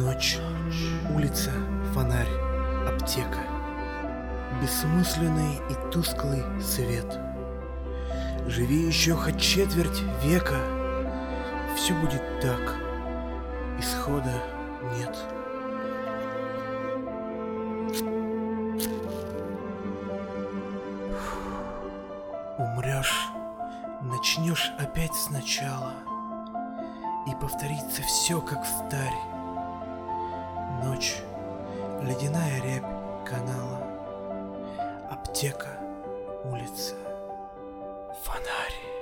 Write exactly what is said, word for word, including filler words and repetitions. Ночь, улица, фонарь, аптека. Бессмысленный и тусклый свет. Живи еще хоть четверть века, все будет так, исхода нет. Умрешь, начнешь опять сначала, и повторится все, как встарь. Ночь, ледяная рябь канала, аптека, улица, фонарь.